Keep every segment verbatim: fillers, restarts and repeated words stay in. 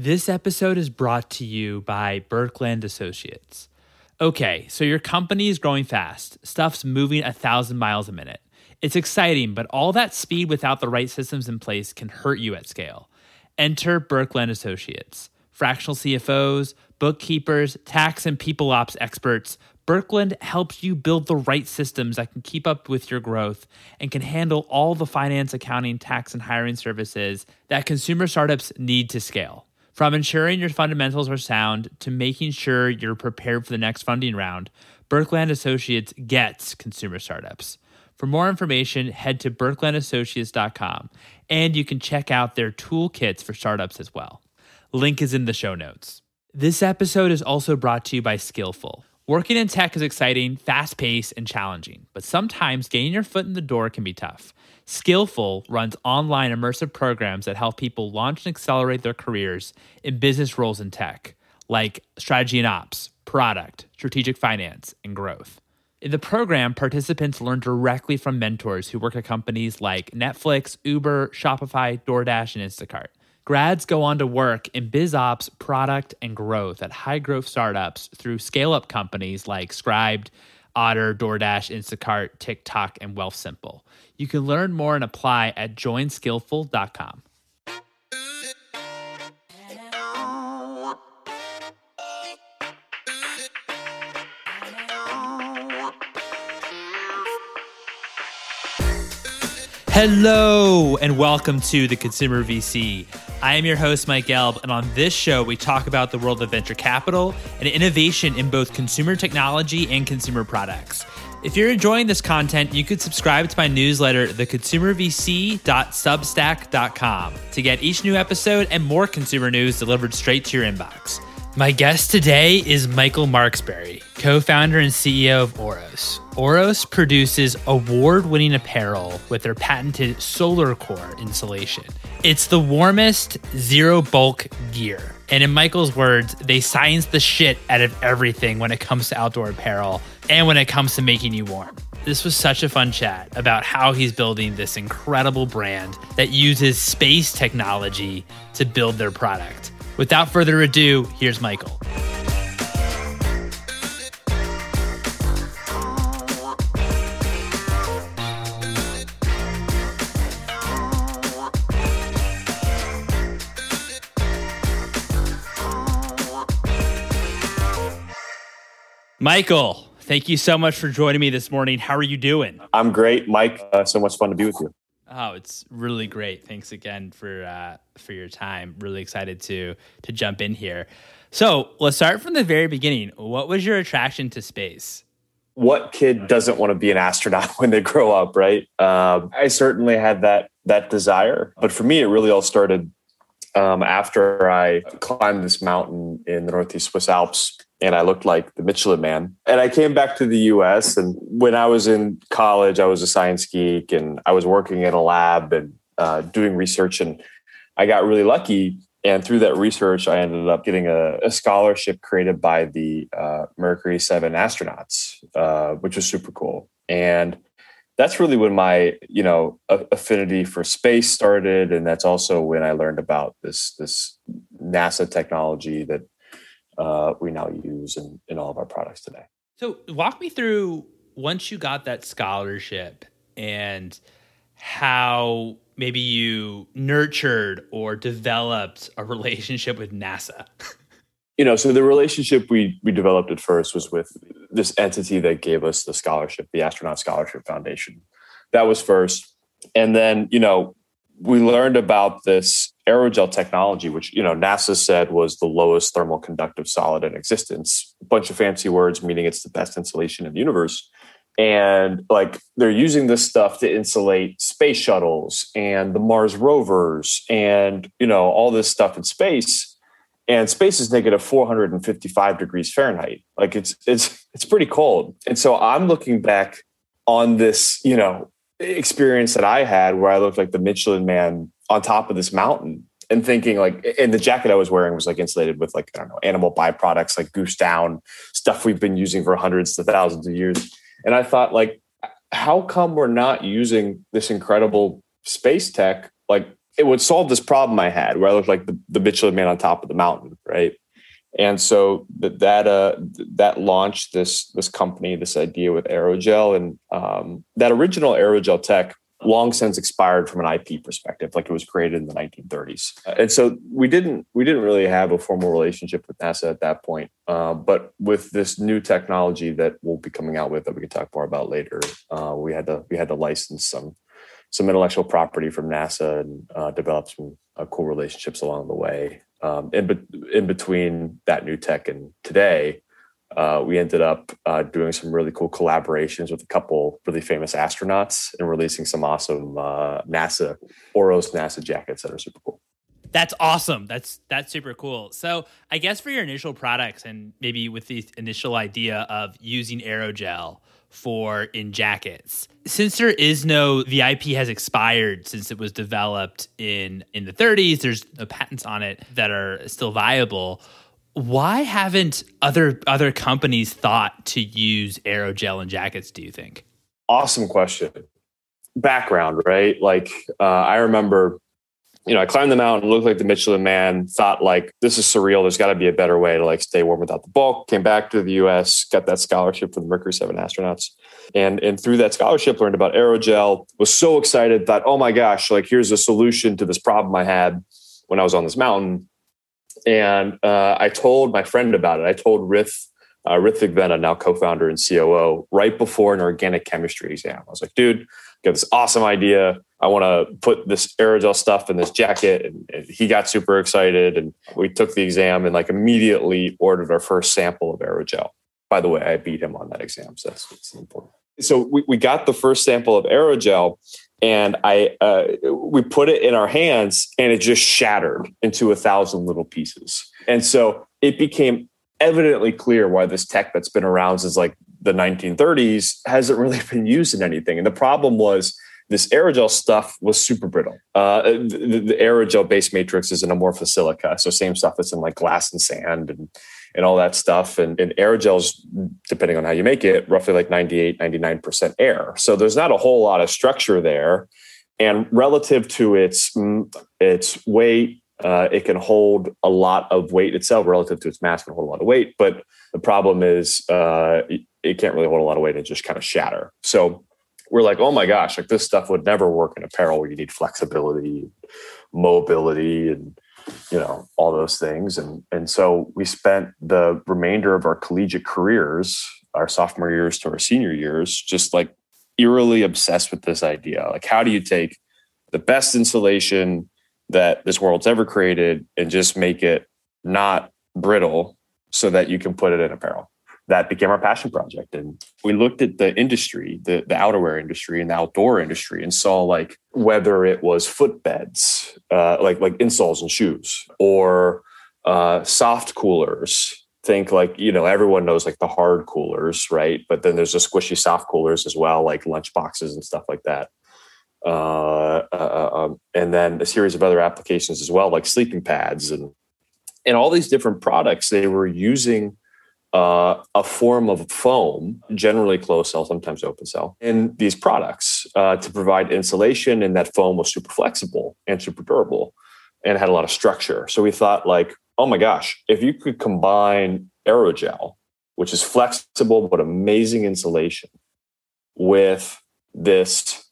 This episode is brought to you by Burkland Associates. Okay, so your company is growing fast. Stuff's moving a thousand miles a minute. It's exciting, but all that speed without the right systems in place can hurt you at scale. Enter Burkland Associates. Fractional C F Os, bookkeepers, tax and people ops experts, Burkland helps you build the right systems that can keep up with your growth and can handle all the finance, accounting, tax, and hiring services that consumer startups need to scale. From ensuring your fundamentals are sound to making sure you're prepared for the next funding round, Burkland Associates gets consumer startups. For more information, head to burkland associates dot com, and you can check out their toolkits for startups as well. Link is in the show notes. This episode is also brought to you by Skillful. Working in tech is exciting, fast-paced, and challenging, but sometimes getting your foot in the door can be tough. Skillful runs online immersive programs that help people launch and accelerate their careers in business roles in tech, like strategy and ops, product, strategic finance, and growth. In the program, participants learn directly from mentors who work at companies like Netflix, Uber, Shopify, DoorDash, and Instacart. Grads go on to work in biz ops, product, and growth at high-growth startups through scale-up companies like Scribd, Otter, DoorDash, Instacart, TikTok, and Wealthsimple. You can learn more and apply at join skillful dot com. Hello, and welcome to The Consumer V C. I am your host, Mike Elb, and on this show, we talk about the world of venture capital and innovation in both consumer technology and consumer products. If you're enjoying this content, you could subscribe to my newsletter, the consumer v c dot substack dot com, to get each new episode and more consumer news delivered straight to your inbox. My guest today is Michael Markesbery, co-founder and C E O of OROS. OROS produces award-winning apparel with their patented SolarCore insulation. It's the warmest, zero-bulk gear. And in Michael's words, they science the shit out of everything when it comes to outdoor apparel and when it comes to making you warm. This was such a fun chat about how he's building this incredible brand that uses space technology to build their product. Without further ado, here's Michael. Michael, thank you so much for joining me this morning. How are you doing? I'm great, Mike. Uh, so much fun to be with you. Oh, it's really great. Thanks again for uh, for your time. Really excited to to jump in here. So let's start from the very beginning. What was your attraction to space? What kid doesn't want to be an astronaut when they grow up, right? Um, I certainly had that that desire. But for me, it really all started um, after I climbed this mountain in the Northeast Swiss Alps. And I looked like the Michelin Man. And I came back to the U S. And when I was in college, I was a science geek and I was working in a lab and uh, doing research. And I got really lucky. And through that research, I ended up getting a, a scholarship created by the uh, Mercury seven astronauts, uh, which was super cool. And that's really when my, you know, affinity for space started. And that's also when I learned about this, this NASA technology that Uh, we now use in, in all of our products today. So walk me through, once you got that scholarship and how maybe you nurtured or developed a relationship with NASA. You know, so the relationship we we developed at first was with this entity that gave us the scholarship, the Astronaut Scholarship Foundation. That was first. And then, you know, we learned about this Aerogel technology, which, you know, NASA said was the lowest thermal conductive solid in existence. A bunch of fancy words, meaning it's the best insulation in the universe. And like they're using this stuff to insulate space shuttles and the Mars rovers and, you know, all this stuff in space. And space is negative four hundred fifty-five degrees Fahrenheit. Like it's, it's, it's pretty cold. And so I'm looking back on this, you know, experience that I had where I looked like the Michelin Man on top of this mountain and thinking like, and the jacket I was wearing was like insulated with like, I don't know, animal byproducts, like goose down, stuff we've been using for hundreds to thousands of years. And I thought like, how come we're not using this incredible space tech, like it would solve this problem I had where I looked like the, the bitch man on top of the mountain, right? And so that that uh, that launched this this company, this idea with Aerogel, and um, that original Aerogel tech long since expired from an I P perspective. Like it was created in the nineteen thirties, and so we didn't we didn't really have a formal relationship with NASA at that point. Uh, but with this new technology that we'll be coming out with that we can talk more about later, uh, we had to we had to license some some intellectual property from NASA and uh, develop some uh, cool relationships along the way. Um, in, be- in between that new tech and today, uh, we ended up uh, doing some really cool collaborations with a couple really famous astronauts and releasing some awesome uh, NASA, O R O S NASA jackets that are super cool. That's awesome. That's that's super cool. So I guess for your initial products and maybe with the initial idea of using aerogel for in jackets, since there is no, the I P has expired since it was developed in, in the thirties, there's no patents on it that are still viable. Why haven't other other companies thought to use aerogel in jackets, do you think? Awesome question. Background, right? Like uh, I remember, you know, I climbed the mountain, looked like the Michelin Man, thought like, this is surreal. There's got to be a better way to like stay warm without the bulk. Came back to the U S, got that scholarship for the Mercury seven astronauts. And, and through that scholarship, learned about aerogel, was so excited, thought, oh my gosh, like here's a solution to this problem I had when I was on this mountain. And uh, I told my friend about it. I told Rith, uh, Rith Vigvina, now co-founder and C O O, right before an organic chemistry exam. I was like, dude, got this awesome idea. I want to put this aerogel stuff in this jacket. And, and he got super excited. And we took the exam and like immediately ordered our first sample of aerogel. By the way, I beat him on that exam. So that's, that's important. So we, we got the first sample of aerogel and I uh, we put it in our hands and it just shattered into a thousand little pieces. And so it became evidently clear why this tech that's been around since like the nineteen thirties hasn't really been used in anything. And the problem was this aerogel stuff was super brittle. Uh, the, the aerogel base matrix is an amorphous silica. So same stuff that's in like glass and sand and, and all that stuff. And, and aerogel's, depending on how you make it, roughly like ninety-eight, ninety-nine percent air. So there's not a whole lot of structure there. And relative to its, its weight, uh, it can hold a lot of weight itself. Relative to its mass, it can hold a lot of weight. But the problem is uh, it, it can't really hold a lot of weight and just kind of shatter. So we're like, oh my gosh, like this stuff would never work in apparel where you need flexibility, mobility, and you know, all those things. And and so we spent the remainder of our collegiate careers, our sophomore years to our senior years, just like eerily obsessed with this idea. Like, how do you take the best insulation that this world's ever created and just make it not brittle so that you can put it in apparel? That became our passion project. And we looked at the industry, the, the outerwear industry and the outdoor industry, and saw like whether it was footbeds, uh, like like insoles and shoes, or uh, soft coolers. Think like, you know, everyone knows like the hard coolers, right? But then there's the squishy soft coolers as well, like lunch boxes and stuff like that. Uh, uh, um, and then a series of other applications as well, like sleeping pads. And, and all these different products, they were using Uh, a form of foam, generally closed cell, sometimes open cell, in these products uh, to provide insulation. And that foam was super flexible and super durable and had a lot of structure. So we thought like, oh my gosh, if you could combine aerogel, which is flexible but amazing insulation, with this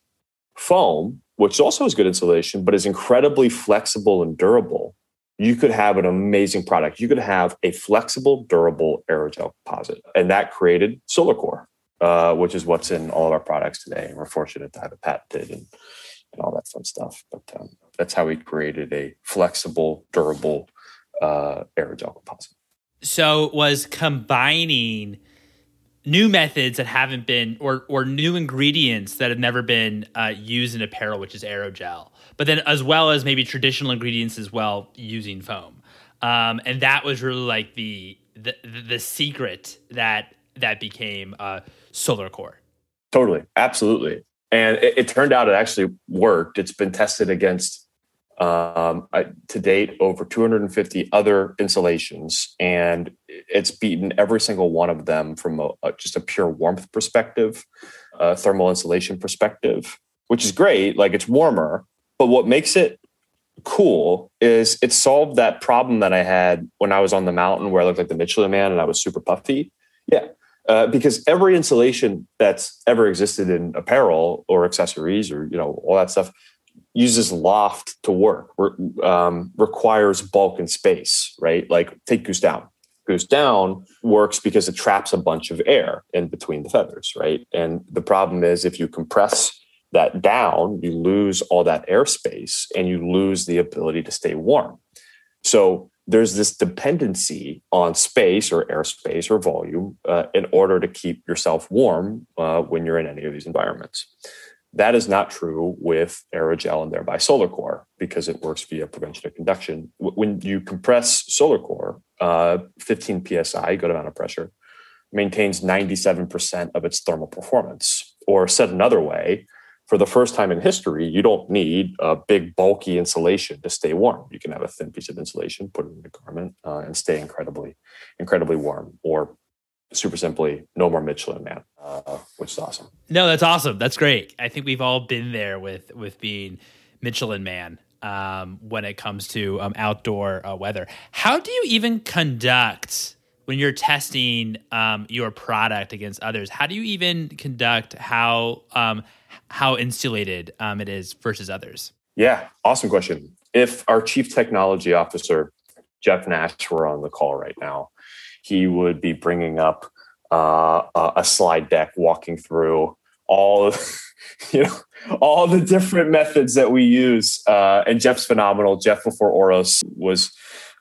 foam, which also is good insulation, but is incredibly flexible and durable, you could have an amazing product. You could have a flexible, durable aerogel composite. And that created SolarCore, uh, which is what's in all of our products today. And we're fortunate to have it patented and, and all that fun stuff. But um, that's how we created a flexible, durable uh, aerogel composite. So it was combining new methods that haven't been, or or new ingredients that have never been uh, used in apparel, which is aerogel, but then as well as maybe traditional ingredients as well using foam, um, and that was really like the the, the secret that that became uh, SolarCore. Totally, absolutely, and it, it turned out it actually worked. It's been tested against um, uh, to date over two hundred fifty other insulations, and it's beaten every single one of them from a, a, just a pure warmth perspective, uh, thermal insulation perspective, which is great. Like it's warmer, but what makes it cool is it solved that problem that I had when I was on the mountain where I looked like the Michelin Man and I was super puffy. Yeah. Uh, because every insulation that's ever existed in apparel or accessories or, you know, all that stuff uses loft to work, re- um, requires bulk and space, right? Like take goose down. Goose down works because it traps a bunch of air in between the feathers, right? And the problem is if you compress that down, you lose all that airspace and you lose the ability to stay warm. So there's this dependency on space or airspace or volume uh, in order to keep yourself warm uh, when you're in any of these environments. That is not true with aerogel and thereby SolarCore because it works via prevention of conduction. When you compress SolarCore, uh, fifteen P S I, good amount of pressure, maintains ninety-seven percent of its thermal performance. Or said another way, for the first time in history, you don't need a big, bulky insulation to stay warm. You can have a thin piece of insulation, put it in a garment, uh, and stay incredibly, incredibly warm. Or super simply, no more Michelin Man, uh, which is awesome. No, that's awesome. That's great. I think we've all been there with with being Michelin Man um, when it comes to um, outdoor uh, weather. How do you even conduct, when you're testing um, your product against others, how do you even conduct how um, how insulated um, it is versus others? Yeah, awesome question. If our chief technology officer, Jeff Nash, were on the call right now, he would be bringing up uh, a slide deck, walking through all, you know, all the different methods that we use. Uh, and Jeff's phenomenal. Jeff, before OROS, was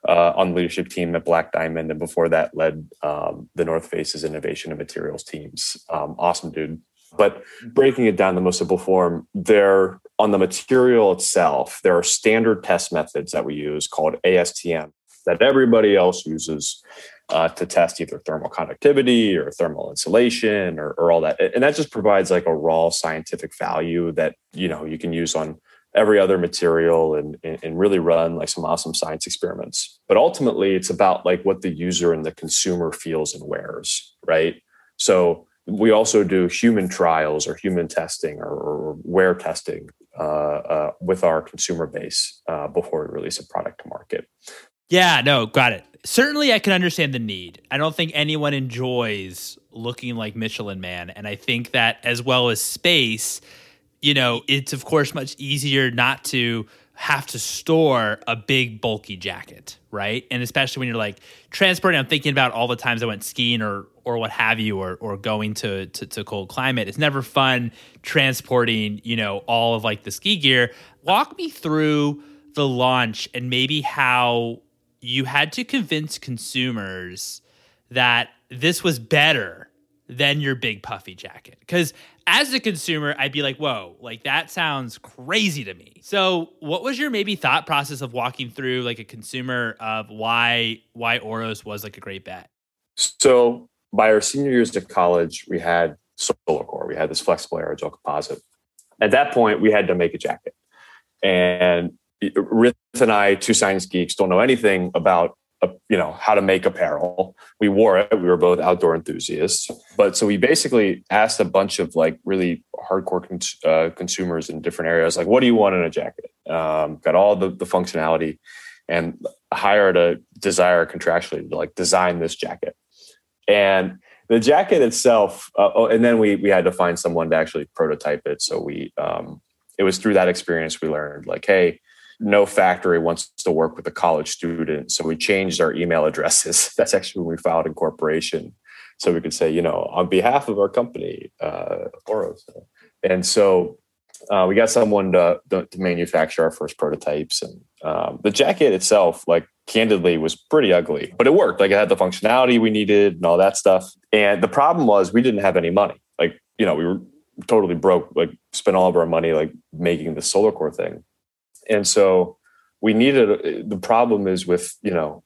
uh, on the leadership team at Black Diamond, and before that, led um, the North Face's innovation and materials teams. Um, awesome dude. But breaking it down the most simple form, there on the material itself, there are standard test methods that we use called A S T M that everybody else uses uh, to test either thermal conductivity or thermal insulation or, or all that. And that just provides like a raw scientific value that, you know, you can use on every other material and, and, and really run like some awesome science experiments. But ultimately it's about like what the user and the consumer feels and wears, right? So we also do human trials or human testing or, or wear testing uh, uh, with our consumer base uh, before we release a product to market. Yeah, no, got it. Certainly, I can understand the need. I don't think anyone enjoys looking like Michelin Man. And I think that as well as space, you know, it's, of course, much easier not to have to store a big, bulky jacket, right? And especially when you're, like, transporting, I'm thinking about all the times I went skiing or or what have you, or or going to, to, to cold climate. It's never fun transporting, you know, all of, like, the ski gear. Walk me through the launch and maybe how you had to convince consumers that this was better than your big puffy jacket. Because as a consumer, I'd be like, whoa, like that sounds crazy to me. So what was your maybe thought process of walking through like a consumer of why why OROS was like a great bet? So by our senior years at college, we had SolarCore. We had this flexible aerogel composite. At that point, we had to make a jacket. And Rith and I, two science geeks, don't know anything about, uh, you know, how to make apparel. We wore it. We were both outdoor enthusiasts. But so we basically asked a bunch of like really hardcore cons- uh, consumers in different areas, like, what do you want in a jacket? Um, got all the, the functionality and hired a designer contractually to like design this jacket. And the jacket itself, uh, oh, and then we we had to find someone to actually prototype it. So we, um, it was through that experience we learned like, hey, no factory wants to work with a college student. So we changed our email addresses. That's actually when we filed incorporation. So we could say, you know, on behalf of our company, uh, OROS. And so uh, we got someone to, to manufacture our first prototypes. And um, the jacket itself, like candidly, was pretty ugly, but it worked. Like it had the functionality we needed and all that stuff. And the problem was we didn't have any money. Like, you know, we were totally broke, like spent all of our money, like making the SolarCore thing. And so we needed, the problem is with, you know,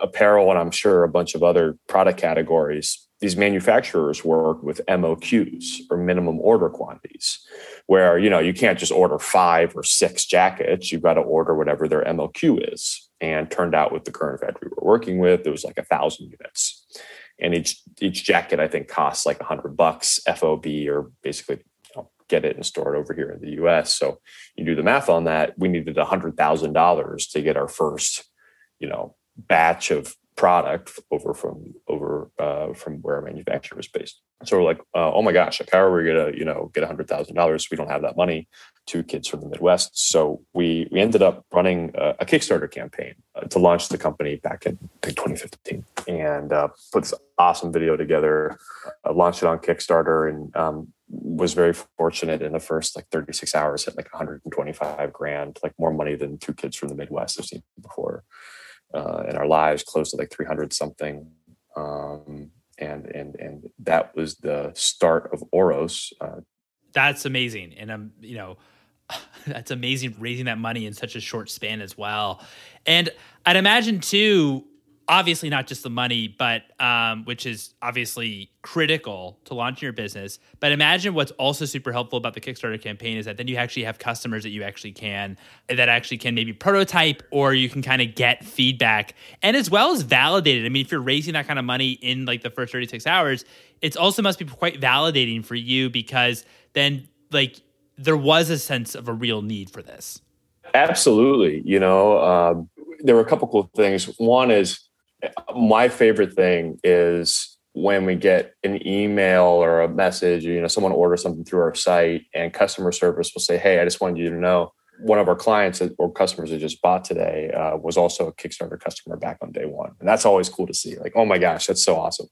apparel and I'm sure a bunch of other product categories, these manufacturers work with M O Qs or minimum order quantities where, you know, you can't just order five or six jackets. You've got to order whatever their M O Q is. And turned out with the current factory we're working with, it was like a thousand units. And each, each jacket, I think, costs like a hundred bucks F O B or basically, you know, get it and store it over here in the U S. So you do the math on that. We needed one hundred thousand dollars to get our first, you know, batch of product over from over uh, from where our manufacturer was based. So we're like, uh, oh my gosh, like how are we gonna, you know, get one hundred thousand dollars? We don't have that money. Two kids from the Midwest. So we we ended up running a, a Kickstarter campaign uh, to launch the company back in I think twenty fifteen, and uh, put this awesome video together, uh, launched it on Kickstarter, and um, was very fortunate in the first like thirty-six hours at like one hundred twenty-five grand, like more money than two kids from the Midwest have seen before. Uh, in our lives, close to like three hundred something. Um, and and and that was the start of OROS. Uh, that's amazing. And, um, you know, that's amazing raising that money in such a short span as well. And I'd imagine too, obviously not just the money, but um, which is obviously critical to launching your business. But imagine what's also super helpful about the Kickstarter campaign is that then you actually have customers that you actually can, that actually can maybe prototype, or you can kind of get feedback, and as well as validate it. I mean, if you're raising that kind of money in like the first thirty-six hours, it also must be quite validating for you, because then like there was a sense of a real need for this. Absolutely. You know, um, there were a couple cool things. One is, my favorite thing is when we get an email or a message, you know, someone orders something through our site and customer service will say, hey, I just wanted you to know one of our clients or customers that just bought today uh, was also a Kickstarter customer back on day one. And that's always cool to see. Like, oh my gosh, that's so awesome.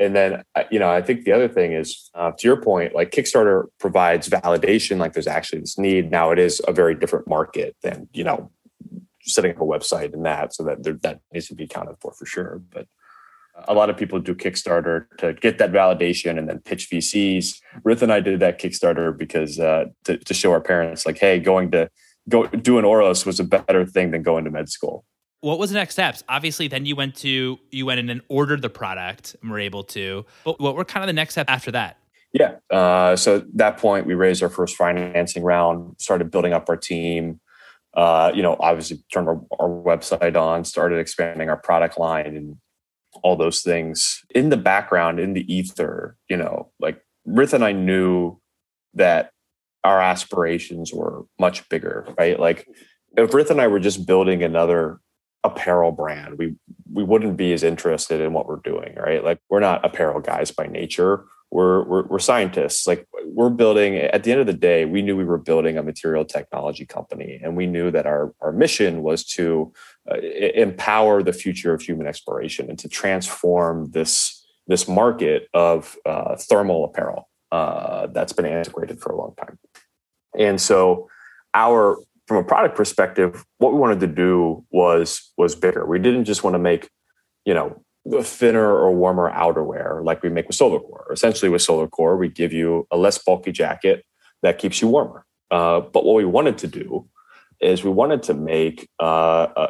And then, you know, I think the other thing is, uh, to your point, like Kickstarter provides validation, like there's actually this need. Now it is a very different market than, you know, setting up a website and that, so that there, that needs to be accounted for for sure. But a lot of people do Kickstarter to get that validation and then pitch V Cs. Rith and I did that Kickstarter because uh, to, to show our parents, like, hey, going to go do an OROS was a better thing than going to med school. What was the next steps? Obviously, then you went to you went in and ordered the product and were able to. But what were kind of the next steps after that? Yeah. Uh, so at that point, we raised our first financing round, started building up our team. Uh, you know, obviously turned our, our website on, started expanding our product line and all those things in the background, in the ether, you know, like Rith and I knew that our aspirations were much bigger, right? Like if Rith and I were just building another apparel brand, we, we wouldn't be as interested in what we're doing, right? Like we're not apparel guys by nature. We're, we're we're scientists. Like we're building, at the end of the day, we knew we were building a material technology company. And we knew that our, our mission was to uh, empower the future of human exploration and to transform this, this market of uh, thermal apparel uh, that's been antiquated for a long time. And so our, from a product perspective, what we wanted to do was, was bigger. We didn't just want to make, you know, thinner or warmer outerwear like we make with SolarCore. Essentially with SolarCore, we give you a less bulky jacket that keeps you warmer. Uh, but what we wanted to do is we wanted to make uh, a,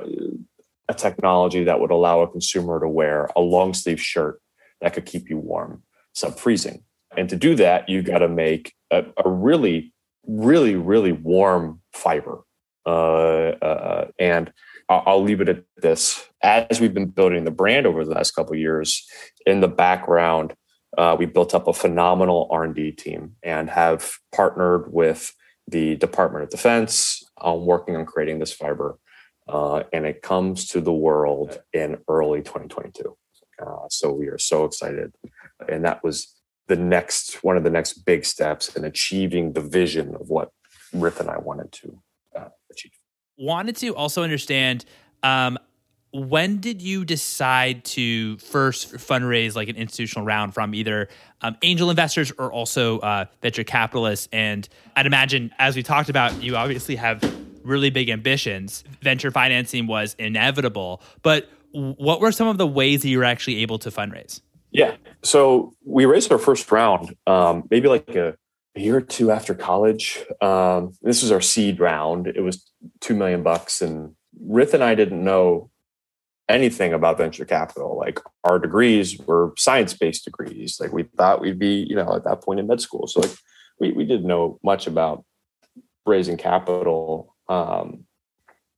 a technology that would allow a consumer to wear a long sleeve shirt that could keep you warm, sub-freezing. And to do that, you got to make a, a really, really, really warm fiber. Uh, uh, and I'll leave it at this. As we've been building the brand over the last couple of years, in the background, uh, we built up a phenomenal R and D team and have partnered with the Department of Defense on working on creating this fiber. Uh, and it comes to the world in early twenty twenty-two. Uh, so we are so excited. And that was the next, one of the next big steps in achieving the vision of what Rith and I wanted to uh, achieve. Wanted to also understand, um, when did you decide to first fundraise like an institutional round from either um, angel investors or also uh, venture capitalists? And I'd imagine, as we talked about, you obviously have really big ambitions. Venture financing was inevitable, but what were some of the ways that you were actually able to fundraise? Yeah. So we raised our first round, um, maybe like a A year or two after college. Um, this was our seed round. It was two million bucks, and Rith and I didn't know anything about venture capital. Like our degrees were science-based degrees. Like we thought we'd be, you know, at that point in med school. So like we we didn't know much about raising capital, um,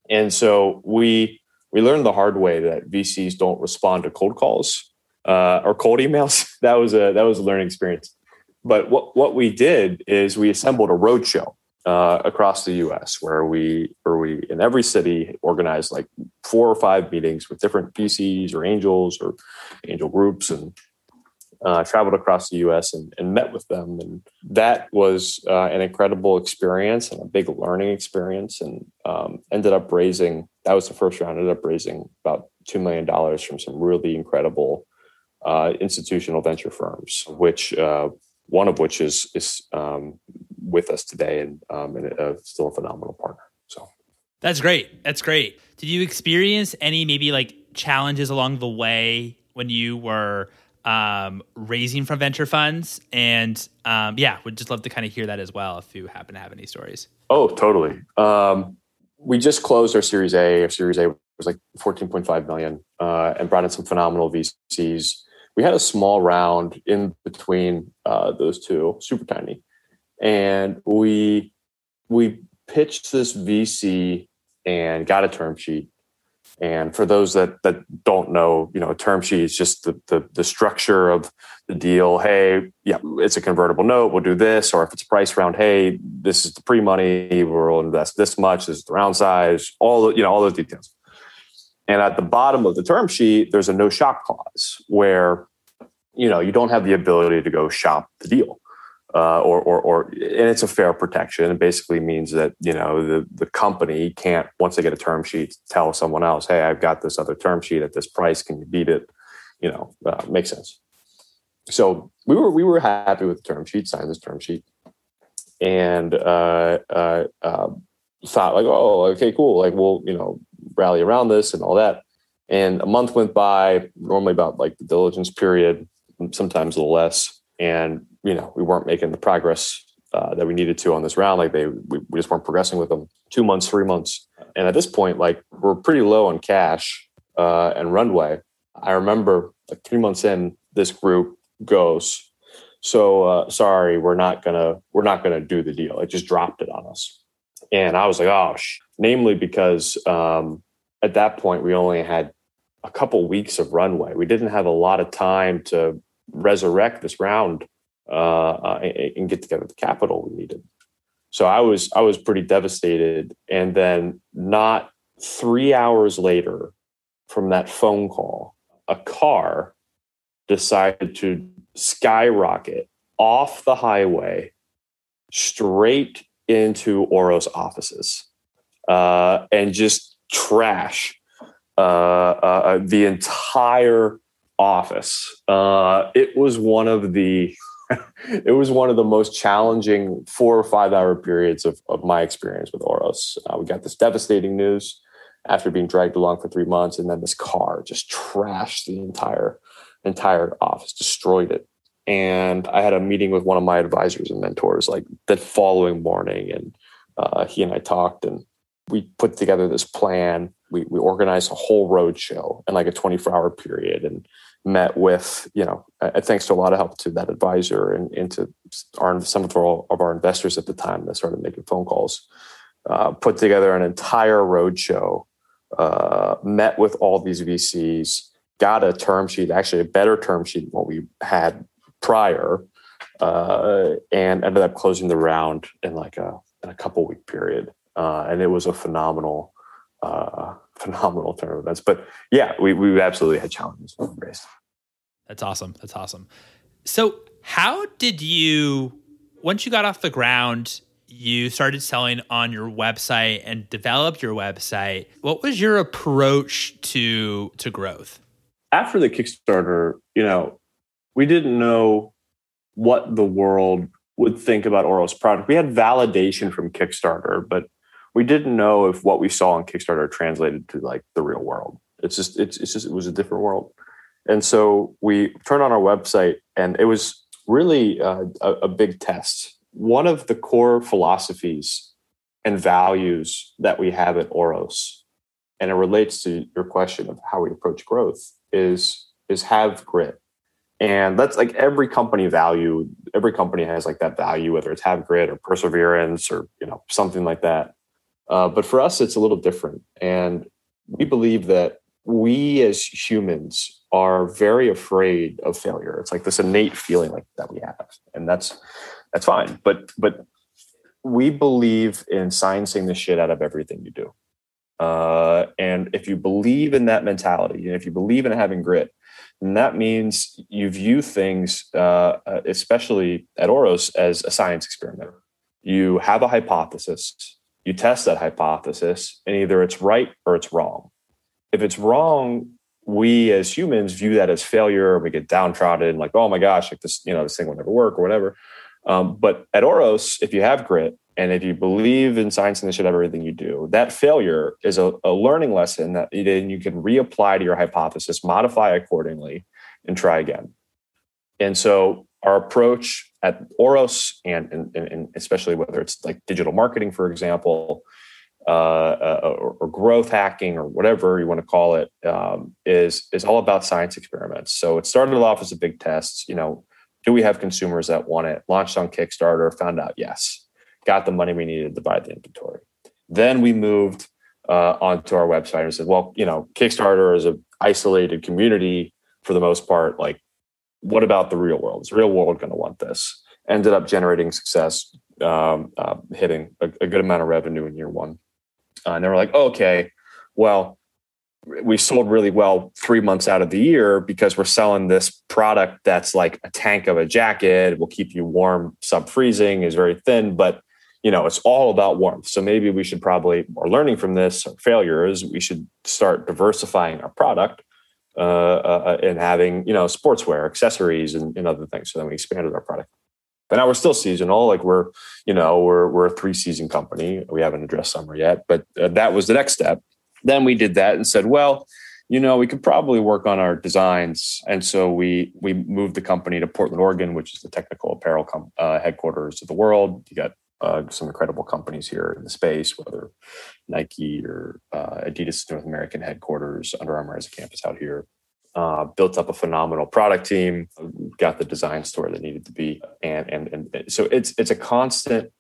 and so we we learned the hard way that V Cs don't respond to cold calls uh, or cold emails. That was a that was a learning experience. But what, what we did is we assembled a roadshow uh, across the U S where we, where we in every city organized like four or five meetings with different V Cs or angels or angel groups, and uh, traveled across the U S and, and met with them. And that was uh, an incredible experience and a big learning experience, and um, ended up raising, that was the first round, ended up raising about two million dollars from some really incredible uh, institutional venture firms, which uh, one of which is is um, with us today, and, um, and uh, still a phenomenal partner. So that's great. That's great. Did you experience any maybe like challenges along the way when you were um, raising from venture funds? And um, yeah, would just love to kind of hear that as well if you happen to have any stories. Oh, totally. Um, we just closed our Series A. Our Series A was like fourteen point five million dollars uh, and brought in some phenomenal V Cs. We had a small round in between uh, those two, super tiny, and we we pitched this V C and got a term sheet. And for those that that don't know, you know, a term sheet is just the the, the structure of the deal. Hey, yeah, it's a convertible note. We'll do this, or if it's a price round, hey, this is the pre-money. We'll invest this much. This is the round size. All you know, all those details. And at the bottom of the term sheet, there's a no shop clause where, you know, you don't have the ability to go shop the deal, uh, or, or, or, and it's a fair protection. It basically means that, you know, the, the company can't, once they get a term sheet, tell someone else, hey, I've got this other term sheet at this price. Can you beat it? You know, uh, makes sense. So we were, we were happy with the term sheet, signed this term sheet, and, uh, uh, uh, thought like, oh, okay, cool. Like, we'll, you know, rally around this and all that. And a month went by, normally about like the diligence period, sometimes a little less. And, you know, we weren't making the progress uh, that we needed to on this round. Like they, we, we just weren't progressing with them. Two months, three months. And at this point, like we're pretty low on cash uh, and runway. I remember like three months in, this group goes, so uh, sorry, we're not gonna, we're not gonna do the deal. It just dropped it on us. And I was like, oh, sh-. namely because um, at that point, we only had a couple weeks of runway. We didn't have a lot of time to resurrect this round uh, uh, and get together the capital we needed. So I was I was pretty devastated. And then not three hours later from that phone call, a car decided to skyrocket off the highway straight into O R O S offices uh, and just trash uh, uh, the entire office. Uh, it was one of the it was one of the most challenging four or five hour periods of, of my experience with O R O S. Uh, we got this devastating news after being dragged along for three months, and then this car just trashed the entire entire office, destroyed it. And I had a meeting with one of my advisors and mentors like that following morning. And uh, he and I talked, and we put together this plan. We, we organized a whole roadshow in like a twenty-four hour period, and met with, you know, uh, thanks to a lot of help to that advisor and, and to our, some of our, of our investors at the time that started making phone calls, uh, put together an entire roadshow, uh, met with all these V Cs, got a term sheet, actually a better term sheet than what we had prior, uh, and ended up closing the round in like a in a couple week period, uh, and it was a phenomenal, uh, phenomenal turn of events. But yeah, we we absolutely had challenges with race. That's awesome. That's awesome. So, how did you, once you got off the ground, you started selling on your website and developed your website? What was your approach to to growth after the Kickstarter? You know, we didn't know what the world would think about O R O S product. We had validation from Kickstarter, but we didn't know if what we saw on Kickstarter translated to like the real world. It's just, it's, it's just, it was a different world. And so we turned on our website, and it was really uh, a, a big test. One of the core philosophies and values that we have at O R O S, and it relates to your question of how we approach growth, is, is have grit. And that's like every company value, every company has like that value, whether it's have grit or perseverance or, you know, something like that. Uh, but for us, it's a little different. And we believe that we as humans are very afraid of failure. It's like this innate feeling like that we have, and that's that's fine. But but we believe in sciencing the shit out of everything you do. Uh, and if you believe in that mentality, and if you believe in having grit, then that means you view things, uh, especially at OROS, as a science experiment. You have a hypothesis, you test that hypothesis, and either it's right or it's wrong. If it's wrong, we as humans view that as failure. We get downtrodden and like, oh my gosh, like this, you know, this thing will never work or whatever. Um, but at OROS, if you have grit and if you believe in science and the shit of everything you do, that failure is a, a learning lesson that then you can reapply to your hypothesis, modify accordingly, and try again. And so our approach at OROS, and, and, and especially whether it's like digital marketing, for example, Uh, uh, or, or growth hacking, or whatever you want to call it, um, is is all about science experiments. So it started off as a big test. You know, do we have consumers that want it? Launched on Kickstarter, found out yes, got the money we needed to buy the inventory. Then we moved uh, onto our website and said, well, you know, Kickstarter is an isolated community for the most part. Like, what about the real world? Is the real world going to want this? Ended up generating success, um, uh, hitting a, a good amount of revenue in year one. Uh, and they were like, oh, okay, well, we sold really well three months out of the year because we're selling this product that's like a tank of a jacket. It will keep you warm, sub-freezing, is very thin, but, you know, it's all about warmth. So maybe we should probably, or learning from this, or failures, we should start diversifying our product uh, uh, and having, you know, sportswear, accessories, and, and other things. So then we expanded our product. But now we're still seasonal. Like we're, you know, we're we're a three-season company. We haven't addressed summer yet, but uh, that was the next step. Then we did that and said, well, you know, we could probably work on our designs. And so we we moved the company to Portland, Oregon, which is the technical apparel com- uh, headquarters of the world. You got uh, some incredible companies here in the space, whether Nike or uh, Adidas North American headquarters, Under Armour has a campus out here. Uh, built up a phenomenal product team, got the design store that needed to be. And, and and so it's it's a constant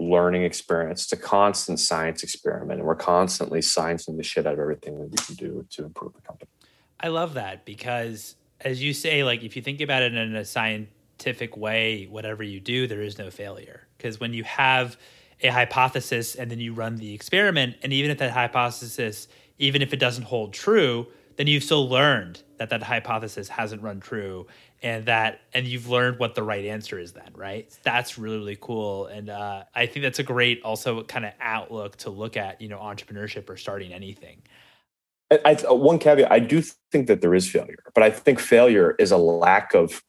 learning experience. It's a constant science experiment. And we're constantly sciencing the shit out of everything that we can do to improve the company. I love that because, as you say, like if you think about it in a scientific way, whatever you do, there is no failure. Because when you have a hypothesis and then you run the experiment, and even if that hypothesis, even if it doesn't hold true, then you've still learned that that hypothesis hasn't run true, and that, and you've learned what the right answer is then, right? That's really, really cool. And uh, I think that's a great also kind of outlook to look at, you know, entrepreneurship or starting anything. I, I, one caveat, I do think that there is failure, but I think failure is a lack of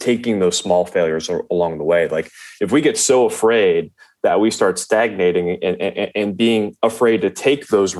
taking those small failures along the way. Like if we get so afraid that we start stagnating and, and, and being afraid to take those